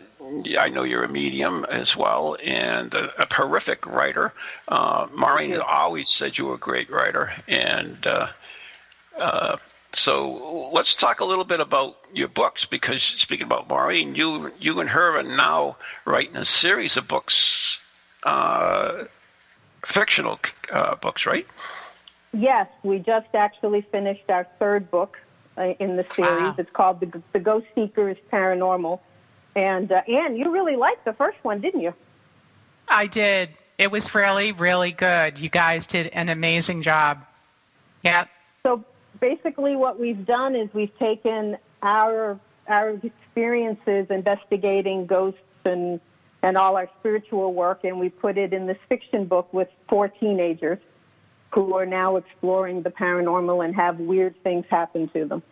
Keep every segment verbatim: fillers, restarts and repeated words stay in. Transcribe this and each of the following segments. I know you're a medium as well, and a, a prolific writer. Uh, Maureen always said you were a great writer. And uh, uh, so let's talk a little bit about your books, because speaking about Maureen, you you and her are now writing a series of books, uh, fictional uh, books, right? Yes, we just actually finished our third book in the series. Wow. It's called The, The Ghost Seeker is Paranormal. And, uh, Anne, you really liked the first one, didn't you? I did. It was really, really good. You guys did an amazing job. Yeah. So basically what we've done is we've taken our our experiences investigating ghosts and, and all our spiritual work, and we put it in this fiction book with four teenagers who are now exploring the paranormal and have weird things happen to them.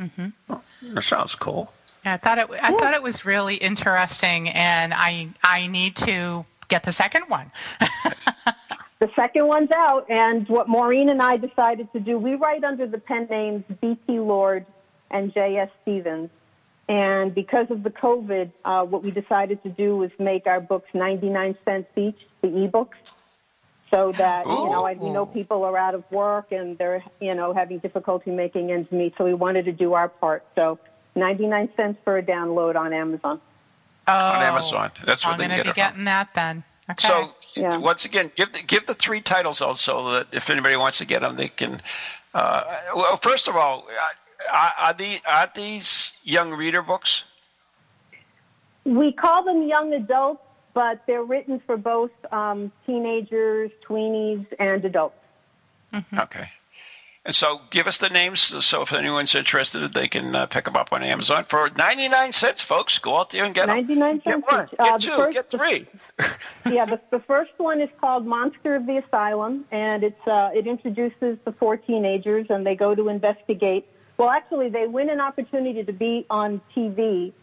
Mm-hmm. Well, that sounds cool. Yeah, I thought it. I yeah. thought it was really interesting, and I I need to get the second one. The second one's out, and what Maureen and I decided to do, we write under the pen names B T Lord and J S Stevens, and because of the COVID, uh, what we decided to do was make our books ninety-nine cents each, the ebooks. So that, you know, I, we know people are out of work and they're, you know, having difficulty making ends meet. So we wanted to do our part. So ninety-nine cents for a download on Amazon. Oh, on Amazon. That's what I'm they get. I'm going to be getting from. that then. Okay. So yeah. once again, give the, give the three titles out so that if anybody wants to get them, they can. Uh, well, first of all, are, are, the, are these young reader books? We call them young adults, but they're written for both um, teenagers, tweenies, and adults. Mm-hmm. Okay. And so give us the names so if anyone's interested, they can uh, pick them up on Amazon for ninety-nine cents, folks. Go out there and get them. ninety-nine cents. Get one, get uh, two, first, get three. yeah, the, the first one is called Monster of the Asylum, and it's uh, it introduces the four teenagers, and they go to investigate. Well, actually, they win an opportunity to be on T V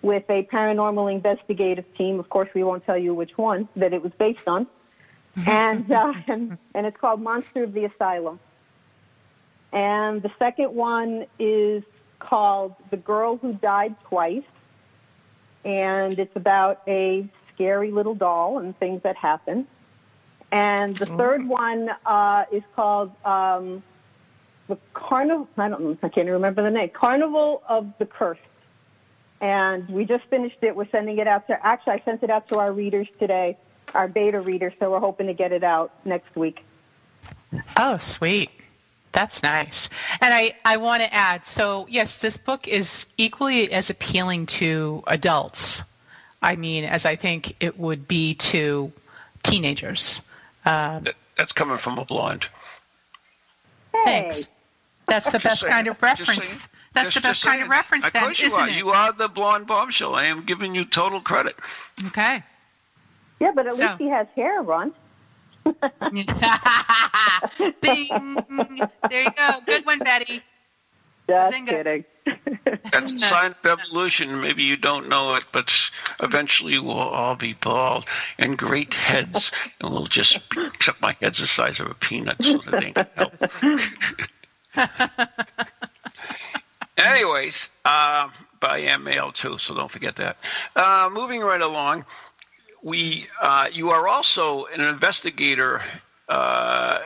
with a paranormal investigative team. Of course, we won't tell you which one that it was based on. And, uh, and, and it's called Monster of the Asylum. And the second one is called The Girl Who Died Twice, and it's about a scary little doll and things that happen. And the third one uh, is called um, the Carnival. I don't. I can't remember the name. Carnival of the Cursed. And we just finished it. We're sending it out to. Actually, I sent it out to our readers today, our beta readers. So we're hoping to get it out next week. Oh, sweet. That's nice. And I, I want to add, so, yes, this book is equally as appealing to adults, I mean, as I think it would be to teenagers. Um, that, that's coming from a blonde. Hey. Thanks. That's the best saying, kind of reference. Saying, that's just, the best kind of reference, then, isn't it? Of course you are. You are the blonde bombshell. I am giving you total credit. Okay. Yeah, but at so. least he has hair, Ron. Bing. There you go. Good one, Betty. Just Zinga. Kidding. That's a sign of evolution. Maybe you don't know it, but eventually we'll all be bald and great heads, and we'll just except my head's the size of a peanut, so that ain't gonna help. Anyways, uh, buy and mail too, so don't forget that. Uh, moving right along. We, uh, you are also an investigator, uh,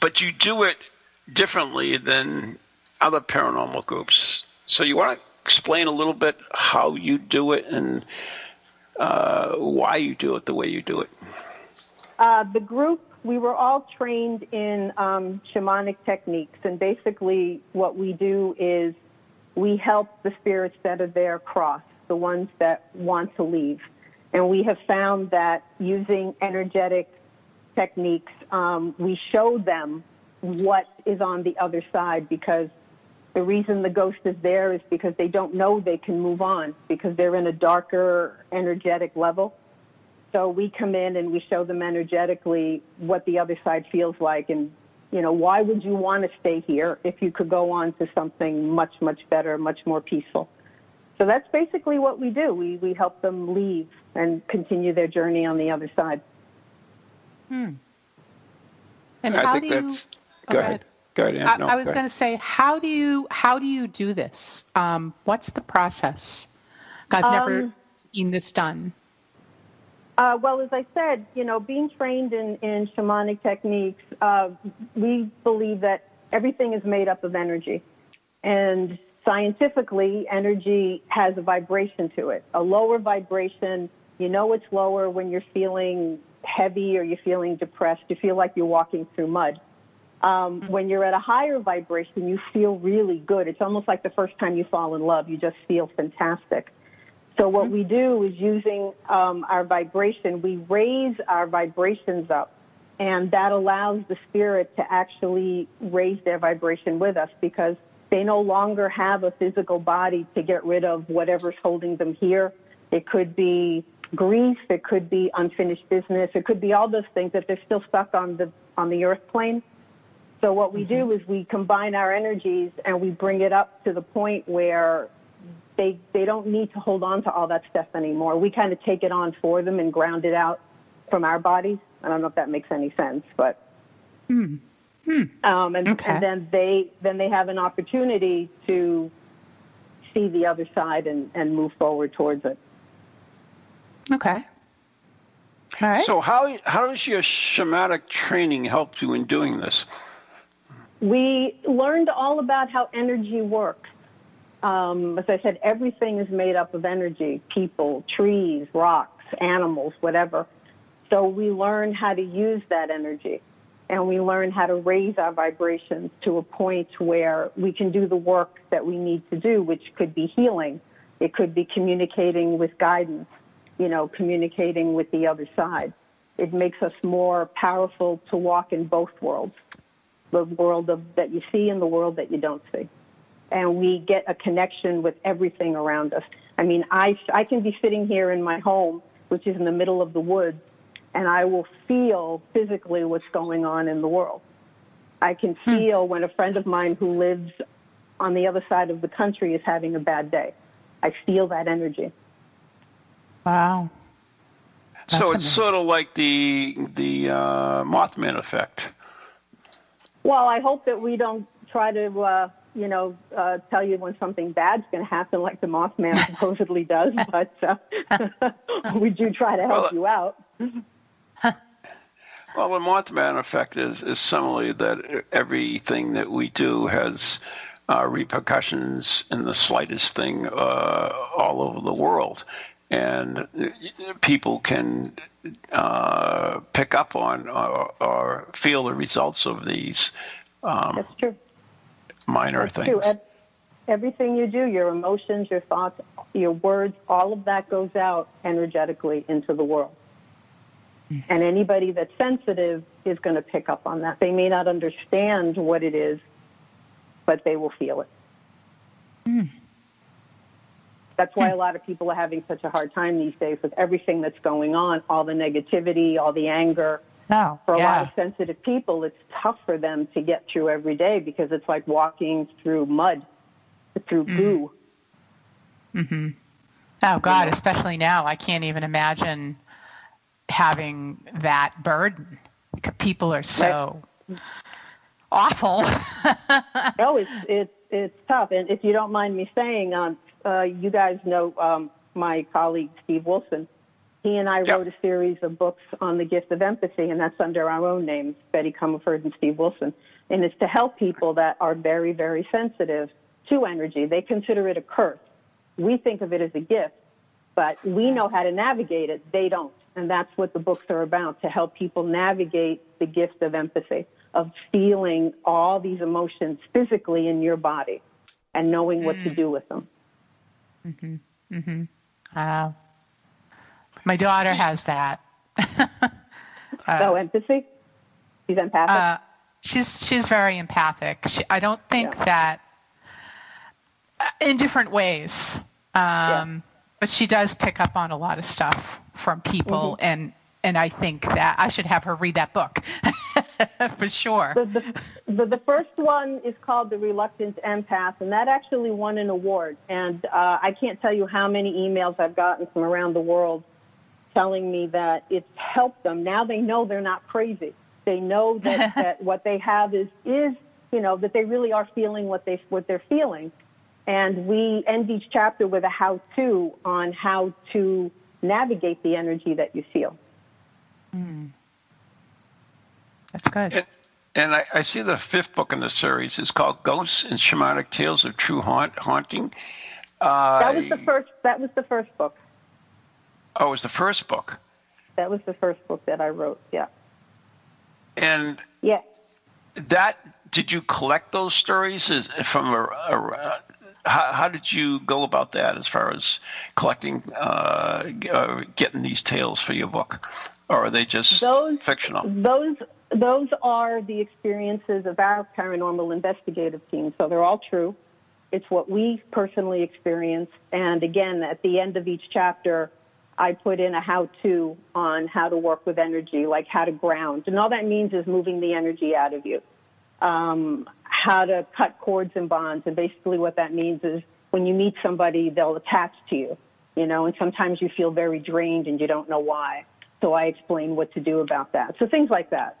but you do it differently than other paranormal groups. So you want to explain a little bit how you do it and uh, why you do it the way you do it? Uh, the group, we were all trained in um, shamanic techniques, and basically what we do is we help the spirits that are there cross, the ones that want to leave. And we have found that using energetic techniques, um, we show them what is on the other side, because the reason the ghost is there is because they don't know they can move on, because they're in a darker energetic level. So we come in and we show them energetically what the other side feels like. And, you know, why would you want to stay here if you could go on to something much, much better, much more peaceful? So that's basically what we do. We we help them leave and continue their journey on the other side. Hmm. And how I think do that's you, go, oh, ahead. go ahead. Go ahead. I, no, I was going to say, how do you how do you do this? Um, what's the process? I've um, never seen this done. Uh, well, as I said, you know, being trained in in shamanic techniques, uh, we believe that everything is made up of energy, and scientifically, energy has a vibration to it, a lower vibration. You know it's lower when you're feeling heavy or you're feeling depressed. You feel like you're walking through mud. Um, when you're at a higher vibration, you feel really good. It's almost like the first time you fall in love. You just feel fantastic. So what we do is using um, our vibration, we raise our vibrations up, and that allows the spirit to actually raise their vibration with us, because they no longer have a physical body to get rid of whatever's holding them here. It could be grief. It could be unfinished business. It could be all those things that they're still stuck on the on the earth plane. So what we do is we combine our energies and we bring it up to the point where they they don't need to hold on to all that stuff anymore. We kind of take it on for them and ground it out from our bodies. I don't know if that makes any sense, but... Mm. Hmm. Um, and, okay. and then they then they have an opportunity to see the other side and, and move forward towards it. Okay. All right. So how how does your shamanic training help you in doing this? We learned all about how energy works. Um, as I said, everything is made up of energy, people, trees, rocks, animals, whatever. So we learn how to use that energy, and we learn how to raise our vibrations to a point where we can do the work that we need to do, which could be healing. It could be communicating with guidance, you know, communicating with the other side. It makes us more powerful to walk in both worlds, the world of, that you see and the world that you don't see. And we get a connection with everything around us. I mean, I, I can be sitting here in my home, which is in the middle of the woods, and I will feel physically what's going on in the world. I can feel hmm. when a friend of mine who lives on the other side of the country is having a bad day. I feel that energy. Wow. That's so it's amazing. Sort of like the the uh, Mothman effect. Well, I hope that we don't try to, uh, you know, uh, tell you when something bad's going to happen like the Mothman supposedly does, but uh, we do try to help well, you out. Well, the Mothman effect is, is similarly that everything that we do has uh, repercussions in the slightest thing uh, all over the world. And people can uh, pick up on or, or feel the results of these um, That's true. minor That's things. True. Everything you do, your emotions, your thoughts, your words, all of that goes out energetically into the world. And anybody that's sensitive is going to pick up on that. They may not understand what it is, but they will feel it. Mm. That's why a lot of people are having such a hard time these days with everything that's going on, all the negativity, all the anger. No, for a yeah. lot of sensitive people, it's tough for them to get through every day because it's like walking through mud, through mm. goo. Mm-hmm. Oh, God, especially now. I can't even imagine having that burden. People are so right. awful. No, it's, it's, it's tough. And if you don't mind me saying, um, Uh, you guys know um, my colleague, Steve Wilson. He and I yep. wrote a series of books on the gift of empathy, and that's under our own names, Betty Comerford and Steve Wilson. And it's to help people that are very, very sensitive to energy. They consider it a curse. We think of it as a gift, but we know how to navigate it. They don't. And that's what the books are about, to help people navigate the gift of empathy, of feeling all these emotions physically in your body and knowing what mm. to do with them. Mm-hmm. Mm-hmm. Wow. My daughter has that. uh, oh, empathy? She's empathic? Uh, she's she's very empathic. She, I don't think yeah. that uh, in different ways. Um, yeah. But she does pick up on a lot of stuff from people. Mm-hmm. And, and I think that I should have her read that book for sure. The, the, the, the first one is called The Reluctant Empath, and that actually won an award. And uh, I can't tell you how many emails I've gotten from around the world telling me that it's helped them. Now they know they're not crazy. They know that, that what they have is, is, you know, that they really are feeling what, they, what they're feeling. And we end each chapter with a how-to on how to navigate the energy that you feel. Mm. That's good. And, and I, I see the fifth book in the series is called Ghosts and Shamanic Tales of True Haunt, Haunting. Uh, that was the first That was the first book. Oh, it was the first book? That was the first book that I wrote, yeah. And yeah. that, did you collect those stories as, from a, a how, how did you go about that as far as collecting, uh, uh, getting these tales for your book? Or are they just those, fictional? Those those are the experiences of our paranormal investigative team. So they're all true. It's what we personally experienced. And again, at the end of each chapter, I put in a how-to on how to work with energy, like how to ground. And all that means is moving the energy out of you. Um, how to cut cords and bonds. And basically what that means is when you meet somebody, they'll attach to you, you know, and sometimes you feel very drained and you don't know why. So I explain what to do about that. So things like that.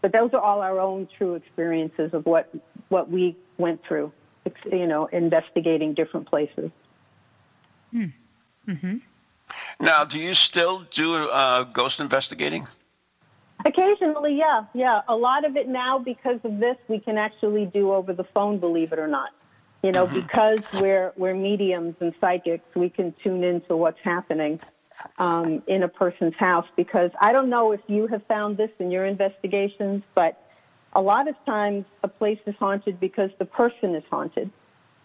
But those are all our own true experiences of what, what we went through, you know, investigating different places. Mm-hmm. Now, do you still do uh, ghost investigating? Occasionally, yeah, yeah. A lot of it now, because of this, we can actually do over the phone, believe it or not. You know, mm-hmm. because we're we're mediums and psychics, we can tune into what's happening um, in a person's house. Because I don't know if you have found this in your investigations, but a lot of times a place is haunted because the person is haunted.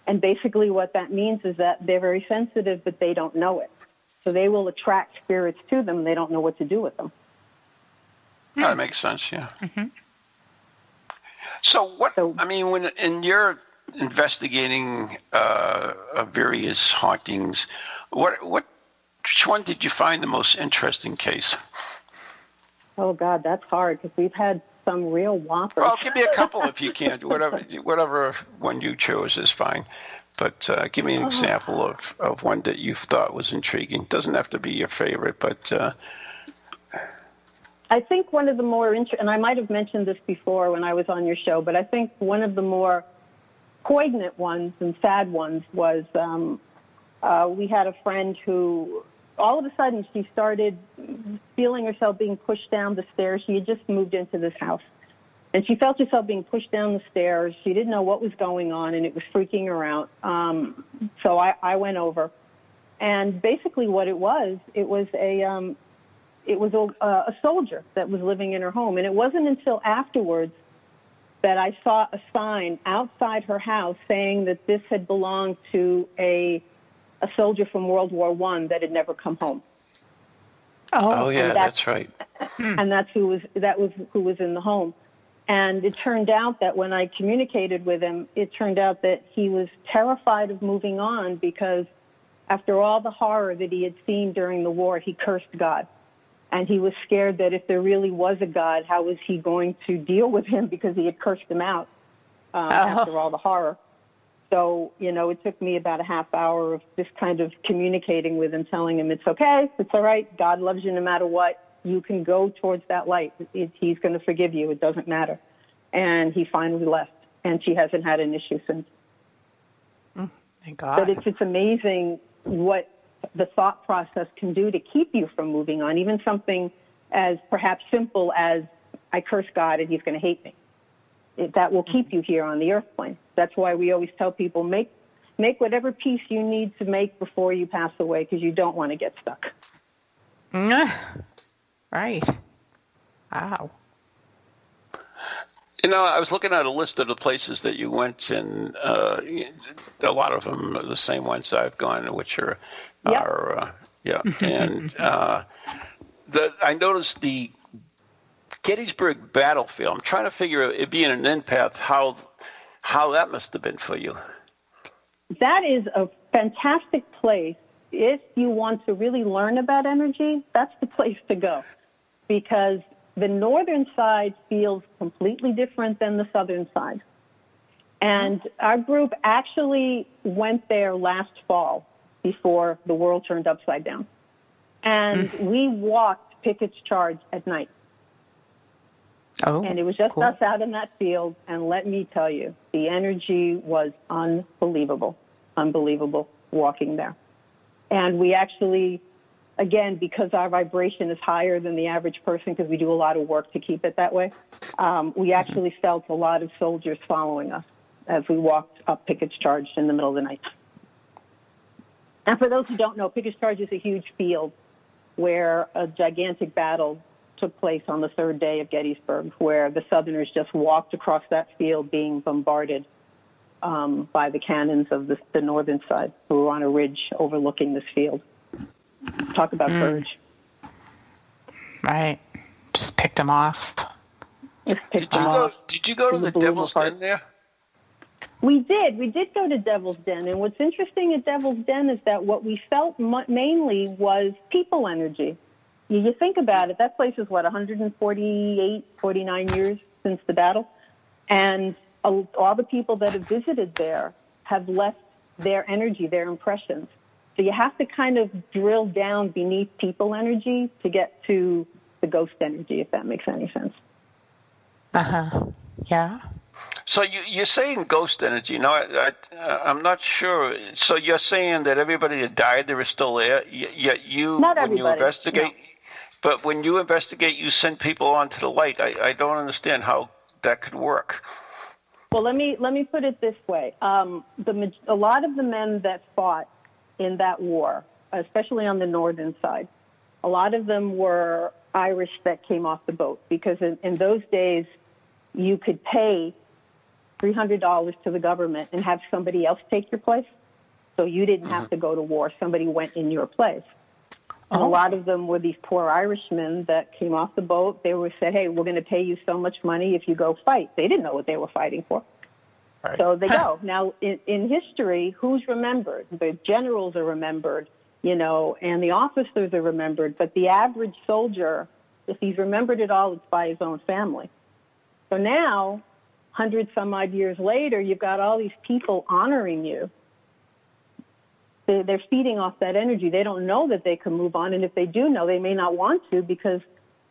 And basically what that means is that they're very sensitive, but they don't know it. So they will attract spirits to them. They don't know what to do with them. Yeah. That makes sense, yeah. Mm-hmm. So what, so, I mean, when in your investigating uh, various hauntings, what, what, which one did you find the most interesting case? Oh, God, that's hard because we've had some real whoppers. Well, give me a couple if you can. Whatever, whatever one you chose is fine. But uh, give me an example of, of one that you thought was intriguing. Doesn't have to be your favorite, but... Uh, I think one of the more, int- and I might have mentioned this before when I was on your show, but I think one of the more poignant ones and sad ones was um, uh, we had a friend who... all of a sudden, she started feeling herself being pushed down the stairs. She had just moved into this house, and she felt herself being pushed down the stairs. She didn't know what was going on, and it was freaking her out. Um, so I, I went over, and basically what it was, it was a um, it was a, a soldier that was living in her home. And it wasn't until afterwards that I saw a sign outside her house saying that this had belonged to a... a soldier from World War One that had never come home. Oh, oh yeah, that's, that's right. And that's who was that was who was in the home. And it turned out that when I communicated with him, it turned out that he was terrified of moving on because after all the horror that he had seen during the war, he cursed God. And he was scared that if there really was a God, how was he going to deal with him because he had cursed him out um, oh. after all the horror. So, you know, it took me about a half hour of just kind of communicating with him, telling him it's okay, it's all right, God loves you no matter what, you can go towards that light, it, he's going to forgive you, it doesn't matter. And he finally left, and she hasn't had an issue since. Mm, thank God. But it's, it's amazing what the thought process can do to keep you from moving on, even something as perhaps simple as, I curse God and he's going to hate me. It, that will keep you here on the earth plane. That's why we always tell people, make make whatever peace you need to make before you pass away, because you don't want to get stuck. Right. Wow. You know, I was looking at a list of the places that you went, and uh, a lot of them are the same ones I've gone, which are, yep. are uh, yeah. And uh, the, I noticed the Gettysburg battlefield. I'm trying to figure out, it being an empath, how how that must have been for you. That is a fantastic place. If you want to really learn about energy, that's the place to go, because the northern side feels completely different than the southern side. And our group actually went there last fall before the world turned upside down. And we walked Pickett's Charge at night. Oh, and it was just cool. us out in that field, and let me tell you, the energy was unbelievable, unbelievable walking there. And we actually, again, because our vibration is higher than the average person, because we do a lot of work to keep it that way, um, we actually mm-hmm. felt a lot of soldiers following us as we walked up Pickett's Charge in the middle of the night. And for those who don't know, Pickett's Charge is a huge field where a gigantic battle took place on the third day of Gettysburg, where the Southerners just walked across that field being bombarded um, by the cannons of the, the northern side, who were on a ridge overlooking this field. Talk about mm. courage. Right. Just picked them off. Just picked did, them you off. Go, did you go to the Devil's Den there? We did. We did go to Devil's Den. And what's interesting at Devil's Den is that what we felt mo- mainly was people energy. You think about it, that place is, what, one hundred forty-eight, forty-nine years since the battle? And all the people that have visited there have left their energy, their impressions. So you have to kind of drill down beneath people energy to get to the ghost energy, if that makes any sense. Uh-huh. Yeah. So you, you're saying ghost energy. Now, I, I, I'm not sure. So you're saying that everybody that died, they were still there, yet you, not when you investigate... No. But when you investigate, you send people onto the light. I, I don't understand how that could work. Well, let me let me put it this way: um, the a lot of the men that fought in that war, especially on the northern side, a lot of them were Irish that came off the boat, because in, in those days you could pay three hundred dollars to the government and have somebody else take your place. So you didn't have to go to war. Somebody went in your place. And a lot of them were these poor Irishmen that came off the boat. They were said, hey, we're going to pay you so much money if you go fight. They didn't know what they were fighting for. Right. So they go. Now, in, in history, who's remembered? The generals are remembered, you know, and the officers are remembered. But the average soldier, if he's remembered at all, it's by his own family. So now, one hundred some odd years later, you've got all these people honoring you. They're feeding off that energy. They don't know that they can move on. And if they do know, they may not want to, because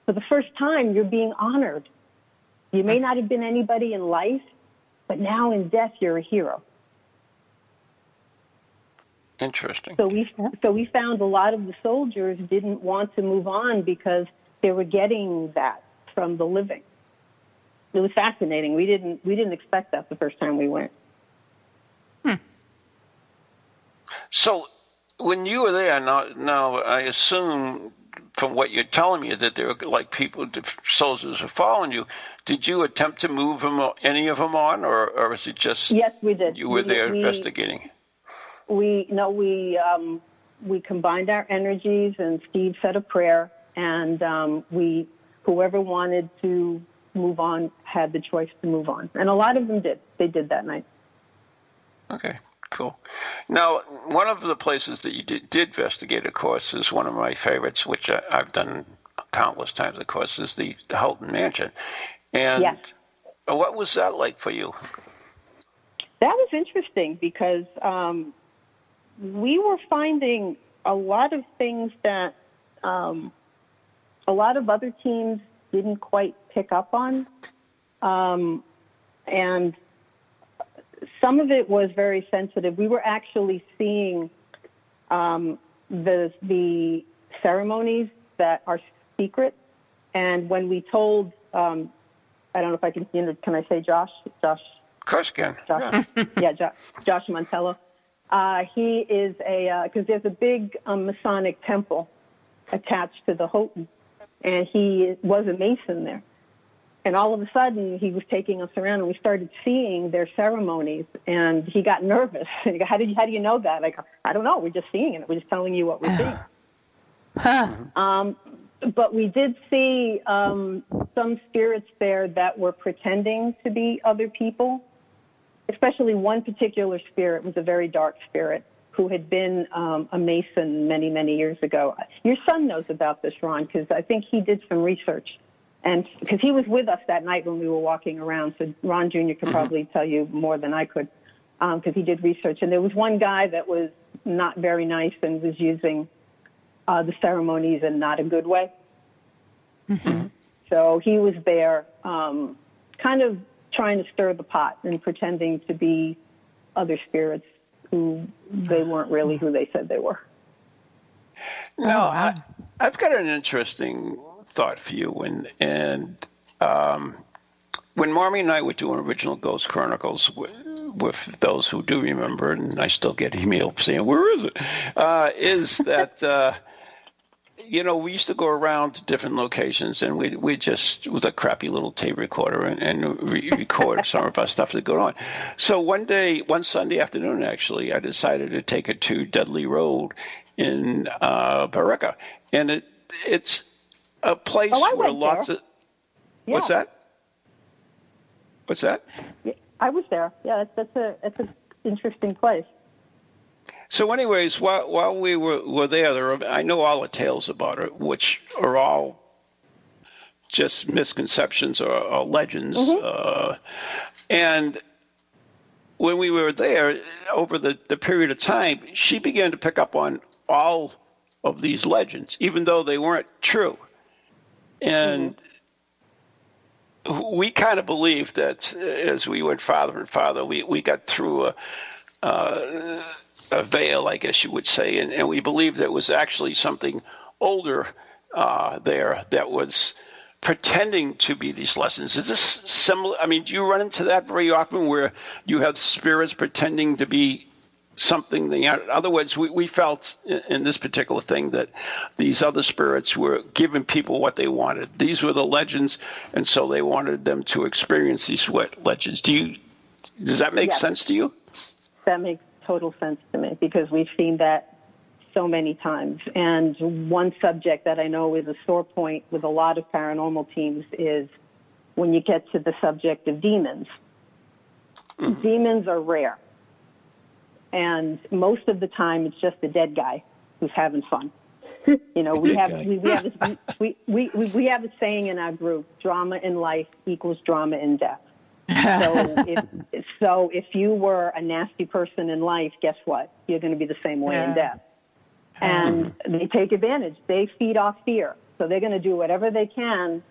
for the first time, you're being honored. You may not have been anybody in life, but now in death, you're a hero. Interesting. So we, so we found a lot of the soldiers didn't want to move on because they were getting that from the living. It was fascinating. We didn't, we didn't expect that the first time we went. Hmm. So when you were there, now, now I assume from what you're telling me that there were like people, soldiers who following you. Did you attempt to move them, any of them on, or, or is it just yes, we did. You were we, there we, investigating? We no, we um, we combined our energies, and Steve said a prayer, and um, we whoever wanted to move on had the choice to move on, and a lot of them did. They did that night. Okay. Cool. Now, one of the places that you did, did investigate, of course, is one of my favorites, which I, I've done countless times, of course, is the, the Houghton Mansion. And yes. What was that like for you? That was interesting because um, we were finding a lot of things that um, a lot of other teams didn't quite pick up on. Um, and some of it was very sensitive. We were actually seeing um, the the ceremonies that are secret, and when we told, um, I don't know if I can, you know, can I say Josh? Josh. Of course can. Josh, yeah, yeah Josh, Josh Montello. Uh, he is a, because uh, there's a big um, Masonic temple attached to the Houghton, and he was a Mason there. And all of a sudden, he was taking us around, and we started seeing their ceremonies. And he got nervous. He go, how did you, how do you know that? Like, I don't know. We're just seeing it. We're just telling you what we're seeing. Huh. Um, but we did see um, some spirits there that were pretending to be other people. Especially one particular spirit was a very dark spirit who had been um, a Mason many, many years ago. Your son knows about this, Ron, because I think he did some research. And because he was with us that night when we were walking around, so Ron Junior could probably tell you more than I could, because um, he did research. And there was one guy that was not very nice and was using uh, the ceremonies in not a good way. Mm-hmm. So he was there um, kind of trying to stir the pot and pretending to be other spirits who they weren't really who they said they were. Now, I, I've got an interesting thought for you, and and um, when Marmy and I were doing original Ghost Chronicles with, with those who do remember, and I still get email saying where is it, uh, is that uh, you know, we used to go around to different locations, and we we just with a crappy little tape recorder and, and re- record some of our stuff that go on. So one day, one Sunday afternoon, actually, I decided to take it to Dudley Road in uh, Baraka, and it it's a place oh, where lots there. of yeah. What's that? What's that? I was there. Yeah, that's, that's a that's an interesting place. So, anyways, while while we were, were there, there were, I know all the tales about it, which are all just misconceptions or, or legends. Mm-hmm. Uh, and when we were there, over the, the period of time, she began to pick up on all of these legends, even though they weren't true. And mm-hmm. we kind of believed that as we went farther and farther, we, we got through a, uh, a veil, I guess you would say, and, and we believed there was actually something older uh, there that was pretending to be these lessons. Is this similar? I mean, do you run into that very often where you have spirits pretending to be something they aren't? In other words, we, we felt in, in this particular thing that these other spirits were giving people what they wanted. These were the legends, and so they wanted them to experience these wet legends. Do you? Does that make yes. sense to you? That makes total sense to me, because we've seen that so many times. And one subject that I know is a sore point with a lot of paranormal teams is when you get to the subject of demons. Mm-hmm. Demons are rare. And most of the time, it's just a dead guy who's having fun. You know, we have we, we have this, we, we, we, we have a saying in our group: drama in life equals drama in death. So if, so if you were a nasty person in life, guess what? You're going to be the same way yeah. in death. And mm. they take advantage. They feed off fear. So they're going to do whatever they can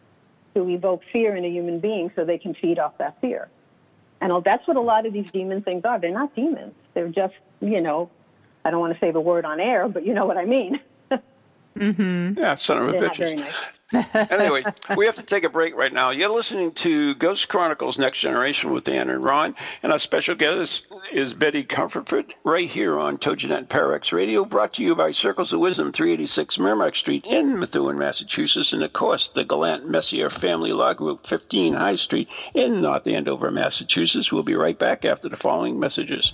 to evoke fear in a human being so they can feed off that fear. And that's what a lot of these demon things are. They're not demons. They're just, you know, I don't want to say the word on air, but you know what I mean. Mm-hmm. Yeah, son of a bitches. Anyway, we have to take a break right now. You're listening to Ghost Chronicles Next Generation with Anne and Ron, and our special guest is Betty Comerford right here on Togginet and Para-X Radio, brought to you by Circles of Wisdom, three eighty-six Merrimack Street in Methuen, Massachusetts, and, of course, the Gallant Messier Family Law Group, fifteen High Street in North Andover, Massachusetts. We'll be right back after the following messages.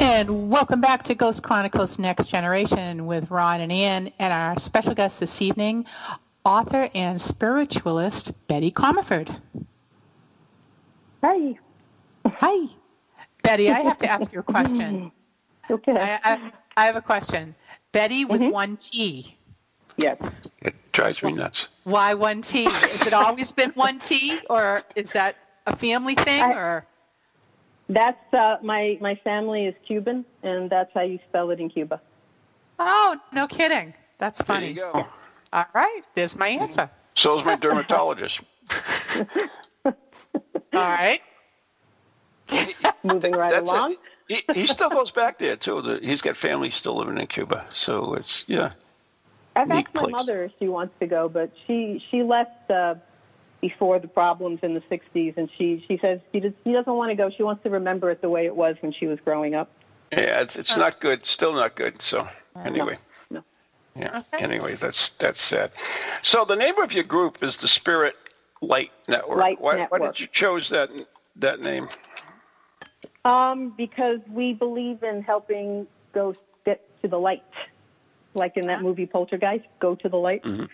And welcome back to Ghost Chronicles Next Generation with Ron and Ann, and our special guest this evening, author and spiritualist Betty Comerford. Hi. Hi. Betty, I have to ask you a question. Okay. I, I, I have a question. Betty with mm-hmm. one T. Yes. It drives me nuts. Why one T? Has it always been one T, or is that a family thing, I, or... That's uh, my my family is Cuban, and that's how you spell it in Cuba. Oh, no kidding! That's funny. There you go. All right, there's my answer. So is my dermatologist. All right. Moving right that's along. He, he still goes back there too. He's got family still living in Cuba, so it's yeah. I've asked place. my mother if she wants to go, but she she left. Uh, before the problems in the sixties, and she, she says she, does, she doesn't want to go. She wants to remember it the way it was when she was growing up. Yeah, it's, it's not good. Still not good. So anyway. No. no. Yeah. Okay. Anyway, that's that's sad. So the name of your group is the Spirit Light Network. Light why, Network. Why did you choose that that name? Um, because we believe in helping ghosts get to the light. Like in that movie Poltergeist, go to the light. Mm-hmm.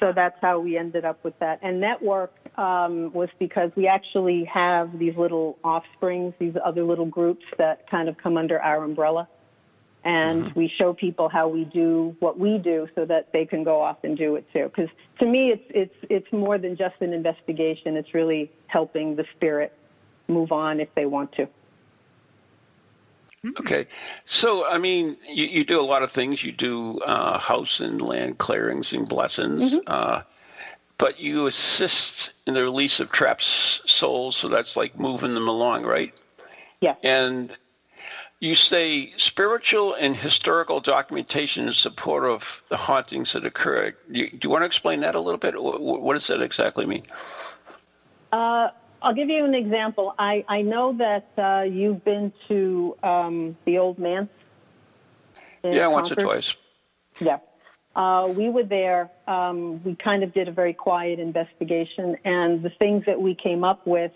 So that's how we ended up with that. And network um, was because we actually have these little offsprings, these other little groups that kind of come under our umbrella. And mm-hmm. we show people how we do what we do so that they can go off and do it too. Because to me, it's, it's, it's more than just an investigation. It's really helping the spirit move on if they want to. Okay. So, I mean, you, you do a lot of things. You do uh, house and land clearings and blessings, mm-hmm. uh, but you assist in the release of trapped souls, so that's like moving them along, right? Yeah. And you say spiritual and historical documentation in support of the hauntings that occur. You, do you want to explain that a little bit? What, what does that exactly mean? Uh I'll give you an example. I, I know that uh, you've been to um, the Old Manse. Yeah, once or twice. Yeah. Uh, we were there. Um, we kind of did a very quiet investigation, and the things that we came up with,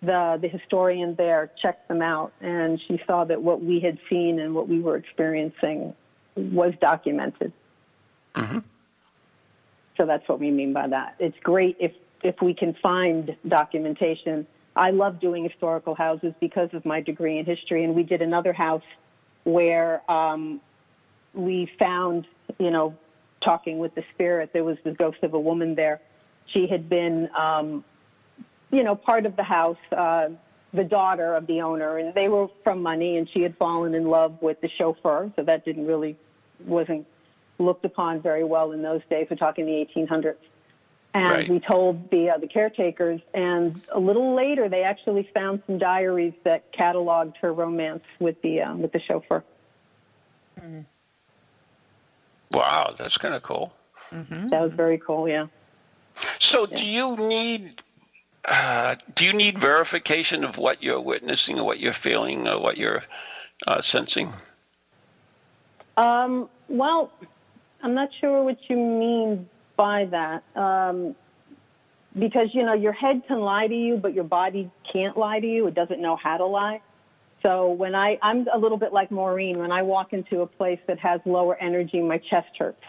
the, the historian there checked them out, and she saw that what we had seen and what we were experiencing was documented. Mm-hmm. So that's what we mean by that. It's great if if we can find documentation. I love doing historical houses because of my degree in history. And we did another house where um, we found, you know, talking with the spirit, there was the ghost of a woman there. She had been, um, you know, part of the house, uh, the daughter of the owner, and they were from money, and she had fallen in love with the chauffeur. So that didn't really, wasn't looked upon very well in those days. We're talking the eighteen hundreds. And right. we told the uh, the caretakers, and a little later they actually found some diaries that cataloged her romance with the uh, with the chauffeur. Mm. Wow, that's kind of cool. Mm-hmm. That was very cool, yeah. So, yeah. do you need uh, do you need verification of what you're witnessing, or what you're feeling, or what you're uh, sensing? Um. Well, I'm not sure what you mean by that, um, because, you know, your head can lie to you, but your body can't lie to you. It doesn't know how to lie. So when I, I'm a little bit like Maureen, when I walk into a place that has lower energy, my chest hurts.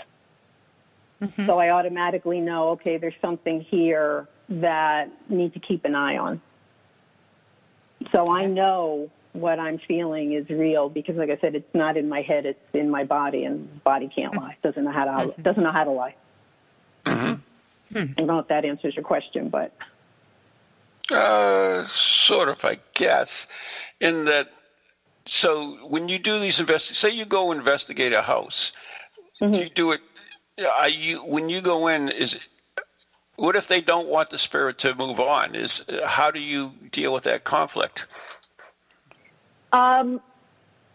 Mm-hmm. So I automatically know, okay, there's something here that I need to keep an eye on. So I know what I'm feeling is real because, like I said, it's not in my head, it's in my body, and body can't lie. It doesn't know how to, it doesn't know how to lie. Mm-hmm. I don't know if that answers your question, but uh, sort of, I guess. In that, so when you do these invest, say you go investigate a house, mm-hmm. do you do it? Are you when you go in? Is what if they don't want the spirit to move on? Is how do you deal with that conflict? Um,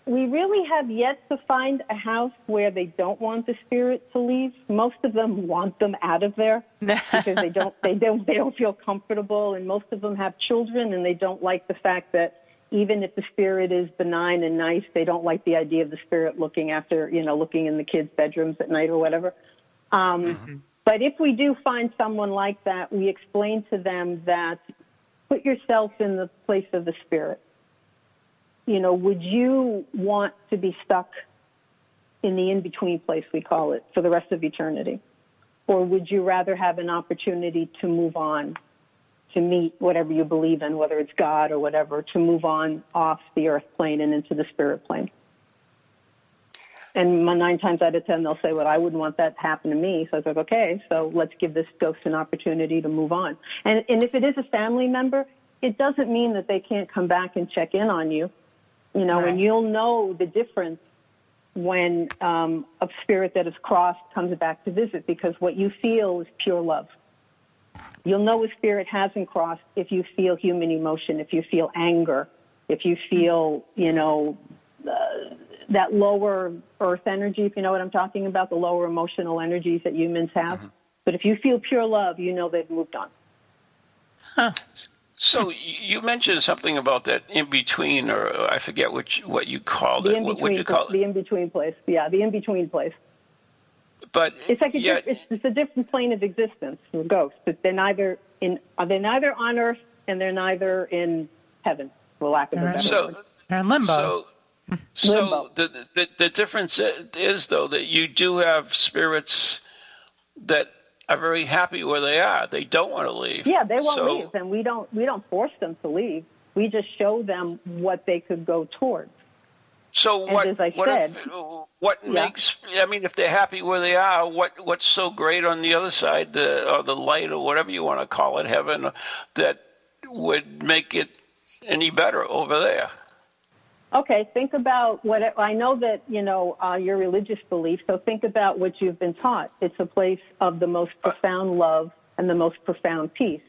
we really have yet to find a house where they don't want the spirit to leave. Most of them want them out of there because they don't, they don't, they don't feel comfortable. And most of them have children, and they don't like the fact that even if the spirit is benign and nice, they don't like the idea of the spirit looking after, you know, looking in the kids' bedrooms at night or whatever. Um, mm-hmm. But if we do find someone like that, we explain to them that put yourself in the place of the spirit. You know, would you want to be stuck in the in-between place, we call it, for the rest of eternity? Or would you rather have an opportunity to move on, to meet whatever you believe in, whether it's God or whatever, to move on off the earth plane and into the spirit plane? And nine times out of ten, they'll say, well, I wouldn't want that to happen to me. So I was like, okay, so let's give this ghost an opportunity to move on. And, and if it is a family member, it doesn't mean that they can't come back and check in on you. You know, right. And you'll know the difference when um, a spirit that is crossed comes back to visit, because what you feel is pure love. You'll know a spirit hasn't crossed if you feel human emotion, if you feel anger, if you feel, you know, uh, that lower earth energy, if you know what I'm talking about, the lower emotional energies that humans have. Mm-hmm. But if you feel pure love, you know they've moved on. Huh. So you mentioned something about that in-between, or I forget which what you called it. What would you call it? The in-between place. Yeah, the in-between place. But it's like a yeah. diff- it's, it's a different plane of existence for ghosts. But they're neither in they're neither on earth and they're neither in heaven, for lack of a better word. They're in limbo. So So the, the the difference is, though, that you do have spirits that are very happy where they are. They don't want to leave. Yeah, they won't so, leave, and we don't we don't force them to leave. We just show them what they could go towards. So and what? As I what said, if, what yeah. makes? I mean, if they're happy where they are, what what's so great on the other side, the or the light, or whatever you want to call it, heaven, that would make it any better over there? Okay, think about what it, I know that, you know, uh, your religious belief, so think about what you've been taught. It's a place of the most profound love and the most profound peace.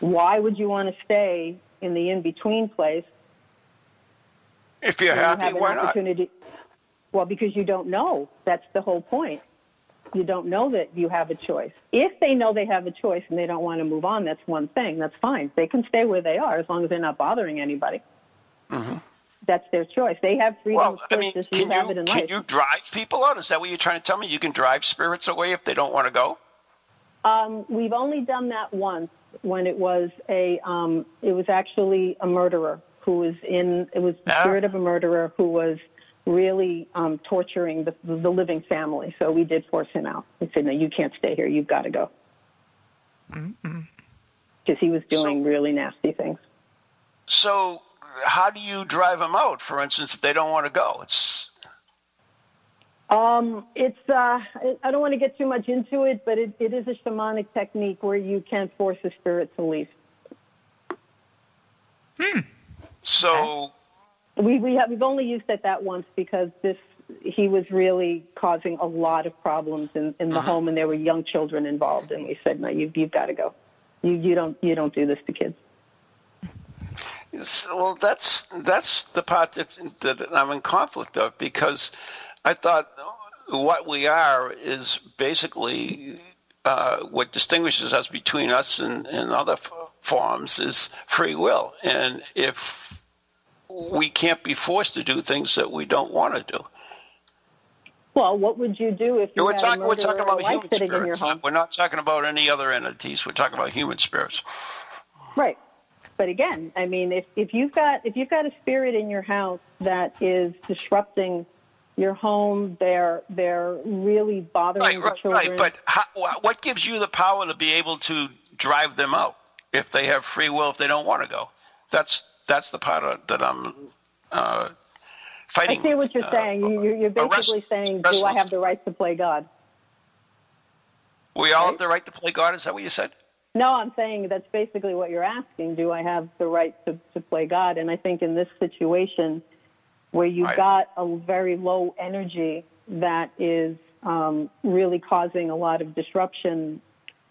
Why would you want to stay in the in-between place? If you're happy, you why not? Well, because you don't know. That's the whole point. You don't know that you have a choice. If they know they have a choice and they don't want to move on, that's one thing. That's fine. They can stay where they are as long as they're not bothering anybody. Mm-hmm. That's their choice. They have freedom well, of choice I mean, as you have you, it in life. Can you drive people out? Is that what you're trying to tell me? You can drive spirits away if they don't want to go? Um, we've only done that once when it was a, um, it was actually a murderer who was in, it was the ah. spirit of a murderer who was really um, torturing the, the living family. So we did force him out. We said, no, you can't stay here. You've got to go. Because mm-hmm. he was doing so, really nasty things. So... How do you drive them out, for instance, if they don't want to go? It's um, it's. Uh, I don't want to get too much into it, but it, it is a shamanic technique where you can force a spirit to leave. Hmm. So we we have we've only used it that once because this he was really causing a lot of problems in, in the mm-hmm. home, and there were young children involved, and we said, no, you you've got to go. You you don't you don't do this to kids. Well, that's that's the part that's, that I'm in conflict of, because I thought what we are is basically uh, what distinguishes us between us and, and other f- forms is free will. And if we can't be forced to do things that we don't want to do. Well, what would you do if you we're had talk, a murderer we're talking about human spirits sitting in your home? We're not talking about any other entities. We're talking about human spirits. Right. But again, I mean, if, if you've got if you've got a spirit in your house that is disrupting your home, they're they're really bothering right, the right, children. Right, but how, what gives you the power to be able to drive them out if they have free will, if they don't want to go? That's that's the part of, that I'm uh, fighting. I see what you're uh, saying. Uh, you, you're basically arrest, saying, do I have the right to play God? We all right? have the right to play God. Is that what you said? No, I'm saying that's basically what you're asking. Do I have the right to, to play God? And I think in this situation where you've I, got a very low energy that is um, really causing a lot of disruption,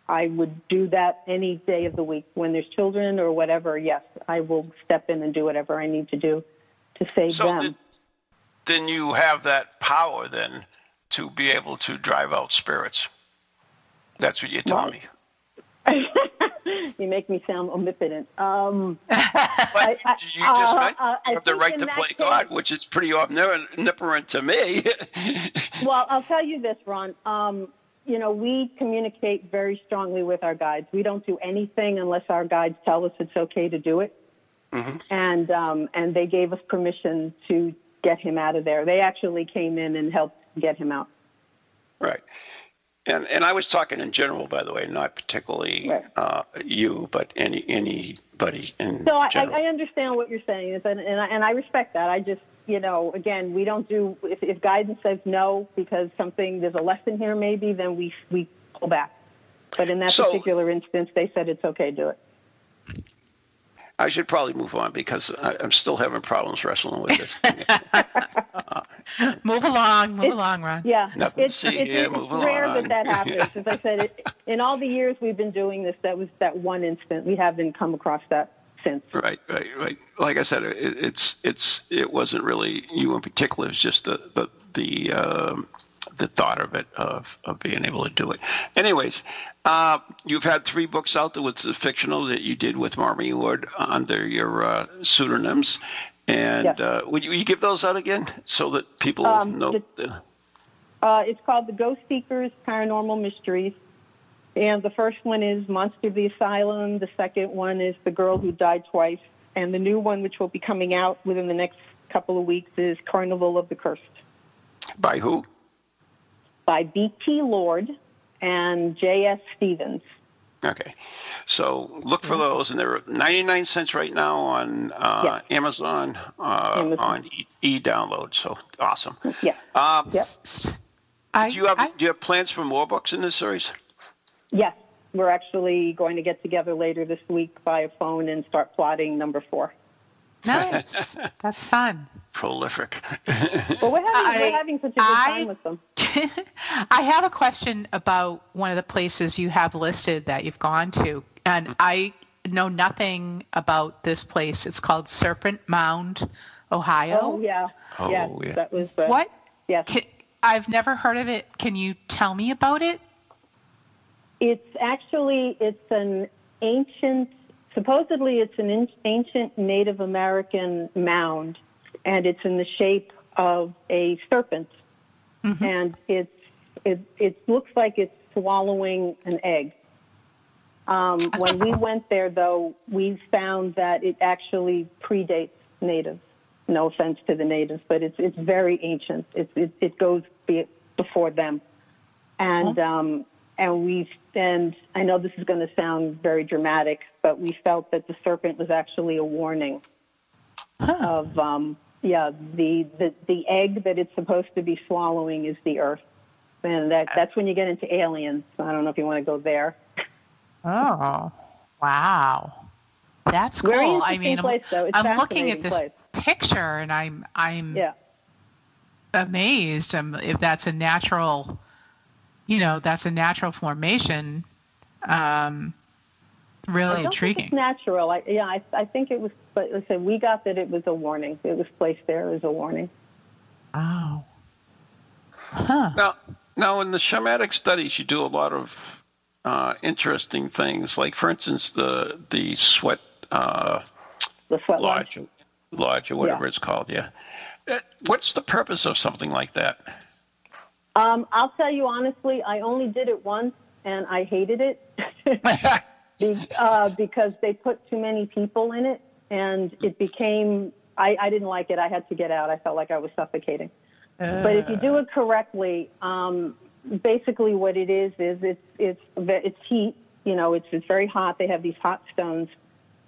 I would do that any day of the week. When there's children or whatever, yes, I will step in and do whatever I need to do to save so them. Then, then you have that power then to be able to drive out spirits. That's what you're telling well, me. You make me sound omnipotent. Um, I, I, you just uh, meant you uh, have the right to play case, God, which is pretty omnipotent to me. Well, I'll tell you this, Ron. Um, you know, we communicate very strongly with our guides. We don't do anything unless our guides tell us it's okay to do it. Mm-hmm. And um, and they gave us permission to get him out of there. They actually came in and helped get him out. Right. And and I was talking in general, by the way, not particularly right. uh, you, but any anybody in so general. So I, I understand what you're saying, and and I, and I respect that. I just, you know, again, we don't do if, if guidance says no because something there's a lesson here maybe, then we we pull back. But in that so, particular instance, they said it's okay, do it. I should probably move on because I, I'm still having problems wrestling with this. uh, move along, move along, Ron. Yeah, Nothing it's, to see it's, here, it's move rare along. that that happens. As I said, it, in all the years we've been doing this, that was that one instant. We haven't come across that since. Right, right, right. Like I said, it, it's it's it wasn't really you in particular. It's just the the the um, the thought of it of of being able to do it. Anyways. Uh, you've had three books out there with the fictional that you did with Maureen Wood under your uh, pseudonyms. And yes. uh, would, you, would you give those out again so that people um, know? It's, the... uh, it's called The Ghost Seekers, Paranormal Mysteries. And the first one is Monster of the Asylum. The second one is The Girl Who Died Twice. And the new one, which will be coming out within the next couple of weeks is Carnival of the Cursed. By who? By B T Lord and J S Stevens. Okay. So look for those, and they're ninety-nine cents right now on uh, yes. Amazon, uh, Amazon, on e-download. So awesome. Yeah. Um, yep. I, do, you have, I, do you have plans for more books in this series? Yes. We're actually going to get together later this week by phone and start plotting number four. Nice. That's fun. Prolific. Well, we're having, I, we're having such a good I, time with them. I have a question about one of the places you have listed that you've gone to, and mm-hmm. I know nothing about this place. It's called Serpent Mound, Ohio. Oh, yeah. Oh, yes, yeah. That was the, what? Yes. Can, I've never heard of it. Can you tell me about it? It's actually, it's an ancient, supposedly it's an in, ancient Native American mound, and it's in the shape of a serpent. Mm-hmm. And it's, it, it looks like it's swallowing an egg. Um, when we went there, though, we found that it actually predates natives. No offense to the natives, but it's it's very ancient. It it, it goes be, before them, and mm-hmm. um, and we and I know this is going to sound very dramatic, but we felt that the serpent was actually a warning huh. of. Um, Yeah, the, the, the egg that it's supposed to be swallowing is the earth. And that that's when you get into aliens. I don't know if you want to go there. Oh, wow. That's cool. Very interesting I mean, place, though. It's I'm looking at this place. picture, and I'm I'm yeah. amazed if that's a natural, you know, that's a natural formation. Um Really I don't intriguing. Think it's natural. I, yeah, I, I think it was, but listen, we got that it was a warning. It was placed there as a warning. Oh. Huh. Now, now in the shamanic studies, you do a lot of uh, interesting things. Like, for instance, the the sweat, uh, the sweat lodge, lodge, lodge or whatever yeah. it's called. Yeah. What's the purpose of something like that? Um, I'll tell you honestly, I only did it once, and I hated it. Be, uh, because they put too many people in it, and it became, I, I didn't like it. I had to get out. I felt like I was suffocating. Uh. But if you do it correctly, um, basically what it is, is it's, it's, it's heat. You know, it's, it's very hot. They have these hot stones,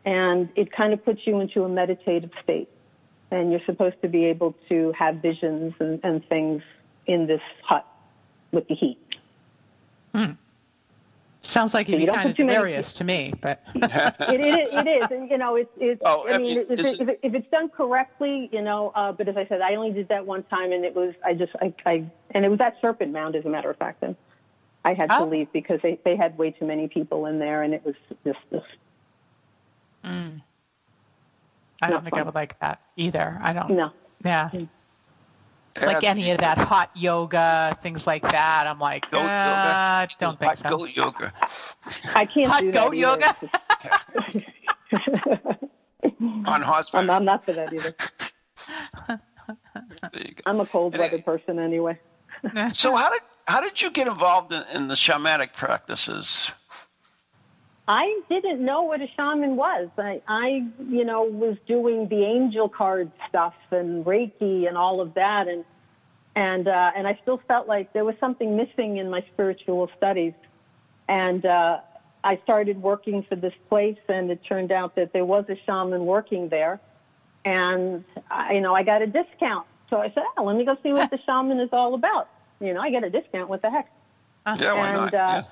and it kind of puts you into a meditative state. And you're supposed to be able to have visions and, and things in this hut with the heat. Hmm. Sounds like it'd be kind of delirious to me, but it, it, it is. And, you know, it's. It's oh, I mean, if, if, it, it, if it's done correctly, you know. Uh, but as I said, I only did that one time, and it was. I just. I. I and it was at Serpent Mound, as a matter of fact. And I had oh. to leave because they, they had way too many people in there, and it was just. just mm. I don't think fun. I would like that either. I don't. No. Yeah. Mm. Like any of that hot yoga, things like that. I'm like, uh, I don't think hot so. Hot goat yoga. I can't hot do that. Hot goat yoga? On hospital. I'm, I'm not for that either. I'm a cold weather person anyway. So how did how did you get involved in, in the shamanic practices? I didn't know what a shaman was. I, I, you know, was doing the angel card stuff and Reiki and all of that, and and uh, and I still felt like there was something missing in my spiritual studies. And uh, I started working for this place, and it turned out that there was a shaman working there, and I, you know, I got a discount. So I said, oh, let me go see what the shaman is all about. You know, I get a discount. What the heck? Yeah, why and, not? Uh, yeah.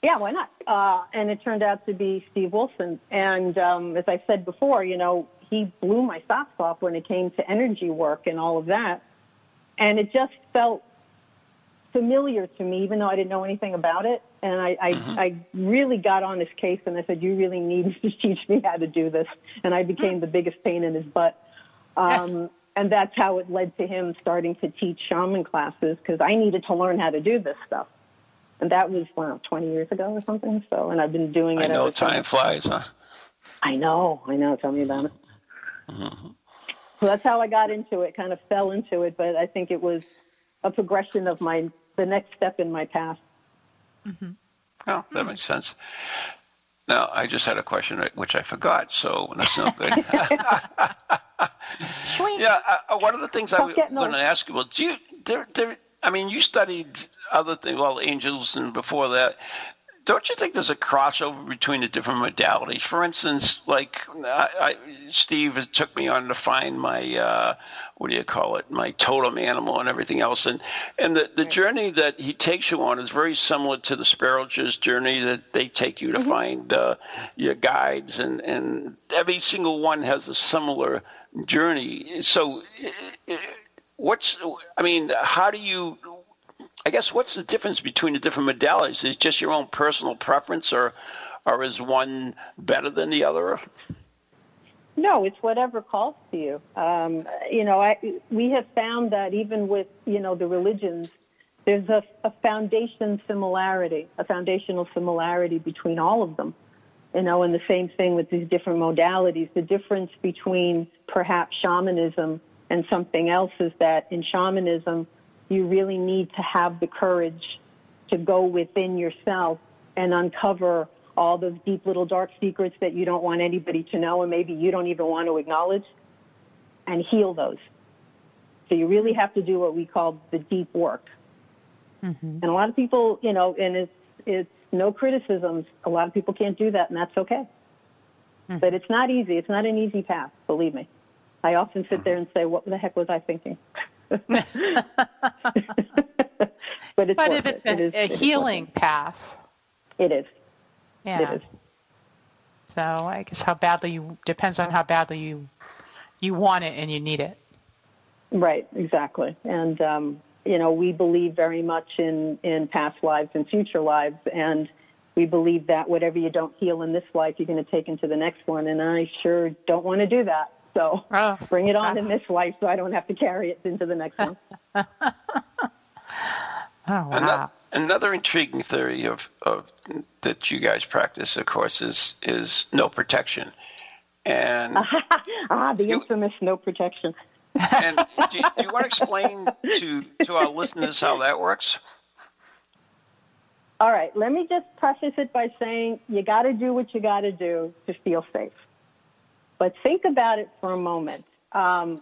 Yeah, why not? Uh, and it turned out to be Steve Wilson. And um, as I said before, you know, he blew my socks off when it came to energy work and all of that. And it just felt familiar to me, even though I didn't know anything about it. And I, I, mm-hmm. I really got on his case, and I said, you really need to teach me how to do this. And I became the biggest pain in his butt. Um, and that's how it led to him starting to teach shaman classes, because I needed to learn how to do this stuff. And that was, wow, twenty years ago or something. So, and I've been doing it. I know ever time since. Flies, huh? I know, I know. Tell me about it. Mm-hmm. So that's how I got into it. Kind of fell into it, but I think it was a progression of my the next step in my path. Mm-hmm. Oh, that makes sense. Now, I just had a question which I forgot, so that's no good. Sweet. Yeah, I, one of the things Stop I was going to ask you, well, do you, there, there, I mean, you studied other things, well, angels and before that. Don't you think there's a crossover between the different modalities? For instance, like I, I, Steve took me on to find my, uh, what do you call it, my totem animal and everything else. And, and the, the journey that he takes you on is very similar to the spiritualist journey that they take you to mm-hmm. find uh, your guides. And, and every single one has a similar journey. So what's, I mean, how do you... I guess what's the difference between the different modalities? Is it just your own personal preference, or, or is one better than the other? No, it's whatever calls to you. Um, you know, I, we have found that even with, you know, the religions, there's a, a foundation similarity, a foundational similarity between all of them. You know, and the same thing with these different modalities. The difference between perhaps shamanism and something else is that in shamanism, you really need to have the courage to go within yourself and uncover all those deep little dark secrets that you don't want anybody to know, and maybe you don't even want to acknowledge, and heal those. So you really have to do what we call the deep work. Mm-hmm. And a lot of people, you know, and it's, it's no criticisms. A lot of people can't do that, and that's okay. Mm-hmm. But it's not easy. It's not an easy path, believe me. I often sit there and say, what the heck was I thinking? but it's but if it's it. a, it is, a healing it path, it is. Yeah. It is. So I guess how badly you depends on how badly you you want it and you need it. Right. Exactly. And um, you know, we believe very much in in past lives and future lives, and we believe that whatever you don't heal in this life, you're going to take into the next one. And I sure don't want to do that. So oh, bring it on uh, in this life so I don't have to carry it into the next one. Oh, wow. Another, another intriguing theory of, of that you guys practice, of course, is, is no protection. And ah, the you, infamous no protection. And do, do you want to explain to, to our listeners how that works? All right. Let me just preface it by saying you got to do what you got to do to feel safe. But think about it for a moment. Um,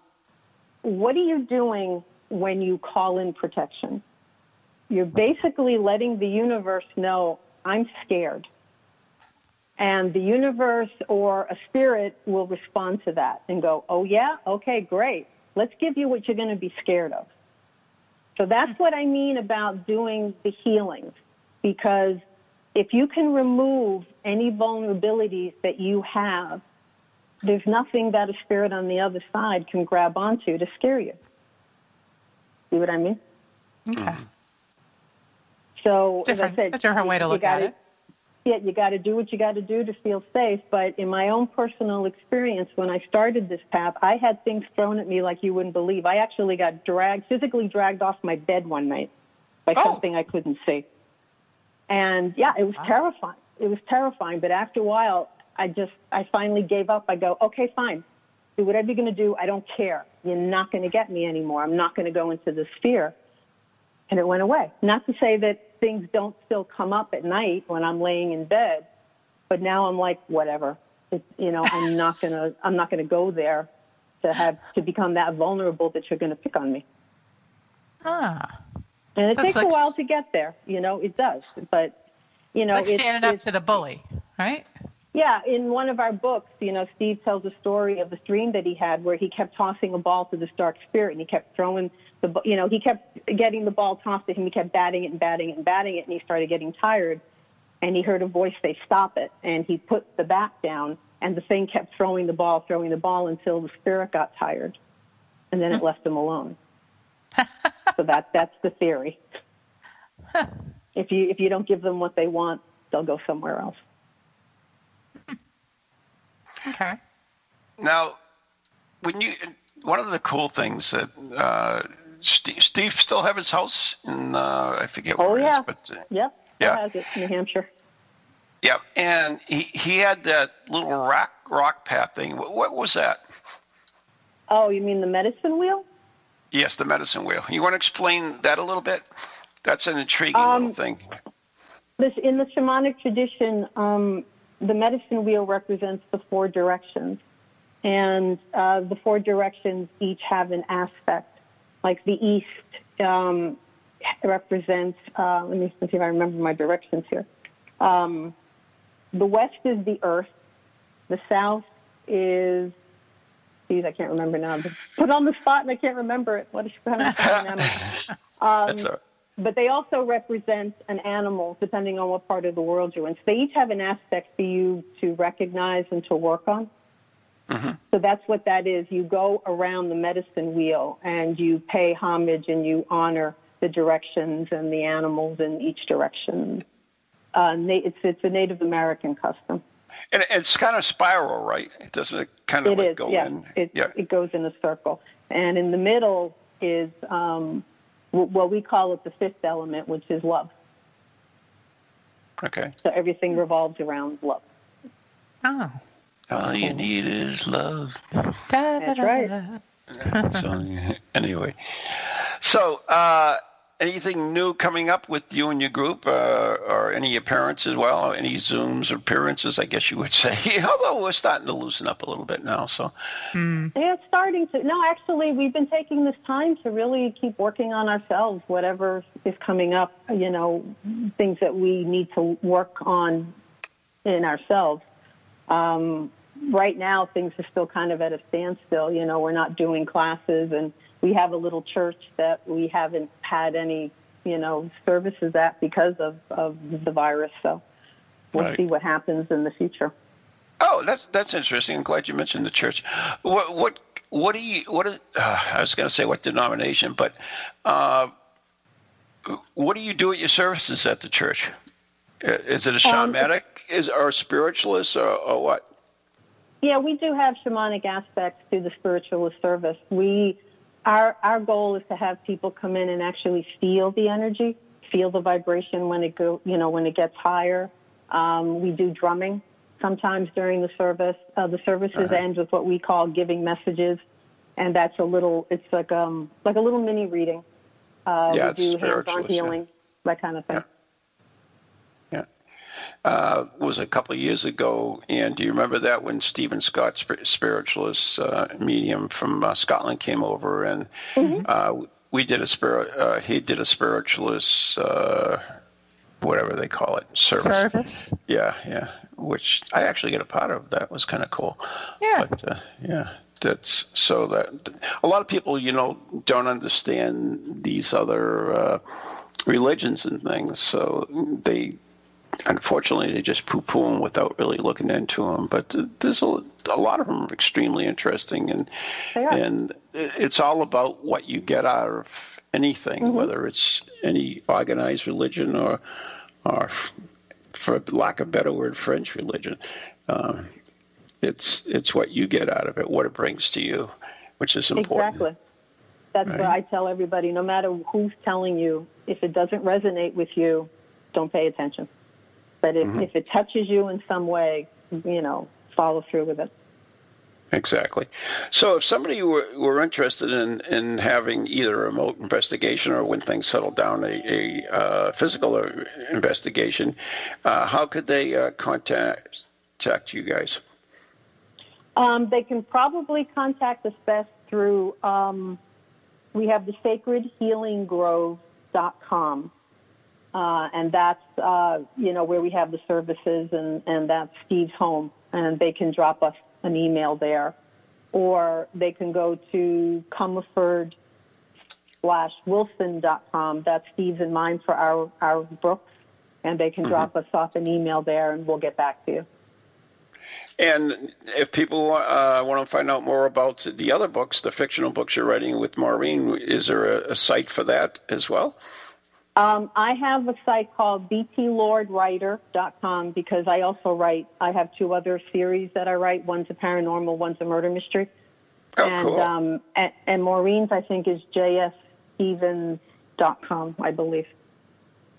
what are you doing when you call in protection? You're basically letting the universe know, I'm scared. And the universe or a spirit will respond to that and go, oh, yeah? Okay, great. Let's give you what you're going to be scared of. So that's what I mean about doing the healings, because if you can remove any vulnerabilities that you have, there's nothing that a spirit on the other side can grab onto to scare you. See what I mean? Okay. So, as I said, it's a different way to look at it. Yeah, you got to do what you got to do to feel safe. But in my own personal experience, when I started this path, I had things thrown at me like you wouldn't believe. I actually got dragged, physically dragged off my bed one night by oh. something I couldn't see. And yeah, it was wow. terrifying. It was terrifying. But after a while, I just, I finally gave up. I go, okay, fine. Do whatever you're going to do. I don't care. You're not going to get me anymore. I'm not going to go into this fear. And it went away. Not to say that things don't still come up at night when I'm laying in bed, but now I'm like, whatever. It, you know, I'm not going to, I'm not going to go there to have, to become that vulnerable that you're going to pick on me. Ah. And it so takes like, a while to get there. You know, it does. But, you know, like it's standing up it's, to the bully, right? Yeah, in one of our books, you know, Steve tells a story of the dream that he had where he kept tossing a ball to this dark spirit, and he kept throwing the, you know, he kept getting the ball tossed at him. He kept batting it and batting it and batting it, and he started getting tired, and he heard a voice say, stop it, and he put the bat down, and the thing kept throwing the ball, throwing the ball until the spirit got tired, and then it left him alone. So that that's the theory. If you if you don't give them what they want, they'll go somewhere else. Okay. Now, when you one of the cool things that uh, Steve, Steve still have his house in uh, I forget where oh, yeah. it is, but uh, yeah, yeah, has it, New Hampshire. Yeah, and he, he had that little rock rock path thing. What, what was that? Oh, you mean the medicine wheel? Yes, the medicine wheel. You want to explain that a little bit? That's an intriguing um, little thing. This in the shamanic tradition. Um, The medicine wheel represents the four directions. And uh, the four directions each have an aspect. Like the east um, represents, uh, let me see if I remember my directions here. Um, the west is the earth. The south is, geez, I can't remember now. I've been put on the spot and I can't remember it. What is kind of dynamic? Um, That's all right. But they also represent an animal, depending on what part of the world you're in. So they each have an aspect for you to recognize and to work on. Mm-hmm. So that's what that is. You go around the medicine wheel and you pay homage and you honor the directions and the animals in each direction. Uh, it's it's a Native American custom. And it's kind of spiral, right? Doesn't it kind of it like is, go yeah. in? It, yeah, it goes in a circle. And in the middle is um, what we call it the fifth element, which is love. Okay. So everything revolves around love. Oh. All you need is love. That's right. So, anyway, so uh, anything new coming up with you and your group, uh, or any appearances? Well, any Zooms or appearances, I guess you would say. Although we're starting to loosen up a little bit now, so mm. yeah, it's starting to. No, actually, we've been taking this time to really keep working on ourselves. Whatever is coming up, you know, things that we need to work on in ourselves. Um, right now, things are still kind of at a standstill. You know, we're not doing classes, and we have a little church that we haven't had any, you know, services at because of, of the virus. So we'll right. see what happens in the future. Oh, that's that's interesting. I'm glad you mentioned the church. What what what do you what? Is, uh, I was going to say what denomination, but uh, what do you do at your services at the church? Is it a shamanic um, is, or spiritualist or, or what? Yeah, we do have shamanic aspects to the spiritualist service. We, our our goal is to have people come in and actually feel the energy, feel the vibration when it go, you know, when it gets higher. Um, we do drumming sometimes during the service. Uh, the services uh-huh. end with what we call giving messages, and that's a little. It's like um like a little mini reading. Uh, yeah, we do spiritualist, hands-on healing, yeah. that kind of thing. Yeah. Uh, was a couple of years ago, and do you remember that when Stephen Scott, spiritualist uh, medium from uh, Scotland, came over, and mm-hmm. uh, we did a spirit. Uh, he did a spiritualist, uh, whatever they call it, service. Service. Yeah, yeah. Which I actually got a part of. That was kind of cool. Yeah. But, uh, yeah. That's so that a lot of people, you know, don't understand these other uh, religions and things, so they. Unfortunately, they just poo-poo them without really looking into them. But there's a, a lot of them are extremely interesting, and and it's all about what you get out of anything, mm-hmm. whether it's any organized religion or, or for lack of a better word, French religion. Um, it's it's what you get out of it, what it brings to you, which is important. Exactly. That's right? What I tell everybody. No matter who's telling you, if it doesn't resonate with you, don't pay attention. But if, mm-hmm. if it touches you in some way, you know, follow through with it. Exactly. So if somebody were, were interested in, in having either a remote investigation or when things settle down, a, a uh, physical investigation, uh, how could they uh, contact, contact you guys? Um, they can probably contact us best through, um, we have the sacred healing grove dot com. Uh, and that's, uh, you know, where we have the services, and, and that's Steve's home. And they can drop us an email there. Or they can go to comerford slash wilson dot com. That's Steve's and mine for our, our Brooks. And they can mm-hmm. drop us off an email there, and we'll get back to you. And if people uh, want to find out more about the other books, the fictional books you're writing with Maureen, is there a, a site for that as well? Um, I have a site called b t lord writer dot com because I also write, I have two other series that I write. One's a paranormal, one's a murder mystery. Oh, and, cool. um, and, and Maureen's, I think, is j s stevens dot com, I believe.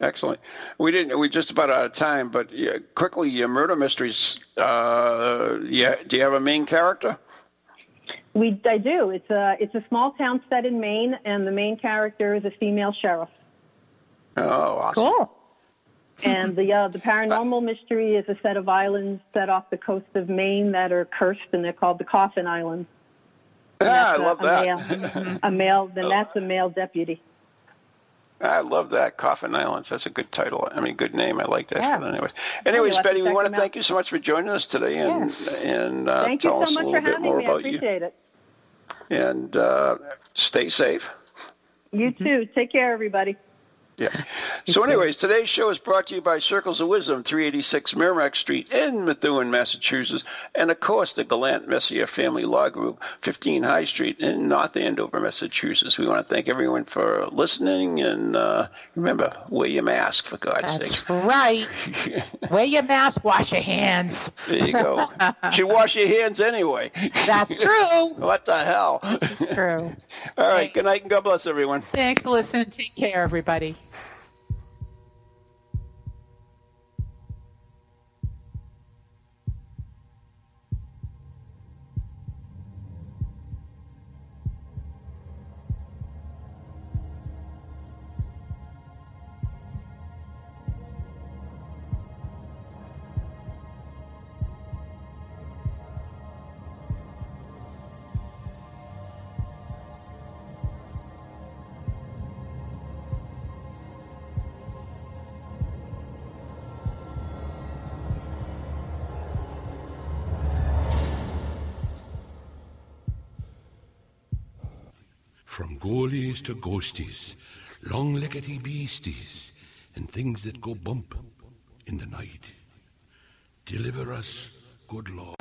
Excellent. We didn't, we're just about out of time, but yeah, quickly, your murder mysteries, uh, yeah, do you have a main character? We, I do. It's a, it's a small town set in Maine, and the main character is a female sheriff. Oh, awesome. Cool. And the uh, the paranormal mystery is a set of islands set off the coast of Maine that are cursed, and they're called the Coffin Islands. And yeah, I a, love a that. Male, a male, then that's a male deputy. I love that, Coffin Islands. That's a good title. I mean, good name. I like that. Yeah. Anyways, anyways yeah, Betty, we want to thank out. you so much for joining us today, and yes. and uh, thank tell you so us much a little for bit more me. about you. I appreciate you. it. And uh, stay safe. You mm-hmm. too. Take care, everybody. Yeah. So anyways, today's show is brought to you by Circles of Wisdom, three eighty-six Merrimack Street in Methuen, Massachusetts, and of course the Gallant Messier Family Law Group, fifteen High Street in North Andover, Massachusetts. We want to thank everyone for listening, and uh, remember, wear your mask, for God's sake. That's sakes. right. Wear your mask, wash your hands. There you go. You should wash your hands anyway. That's true. What the hell? This is true. All right, hey. Good night and God bless everyone. Thanks for listening. Take care, everybody. From ghoulies to ghosties, long-leggedy beasties, and things that go bump in the night. Deliver us, good Lord.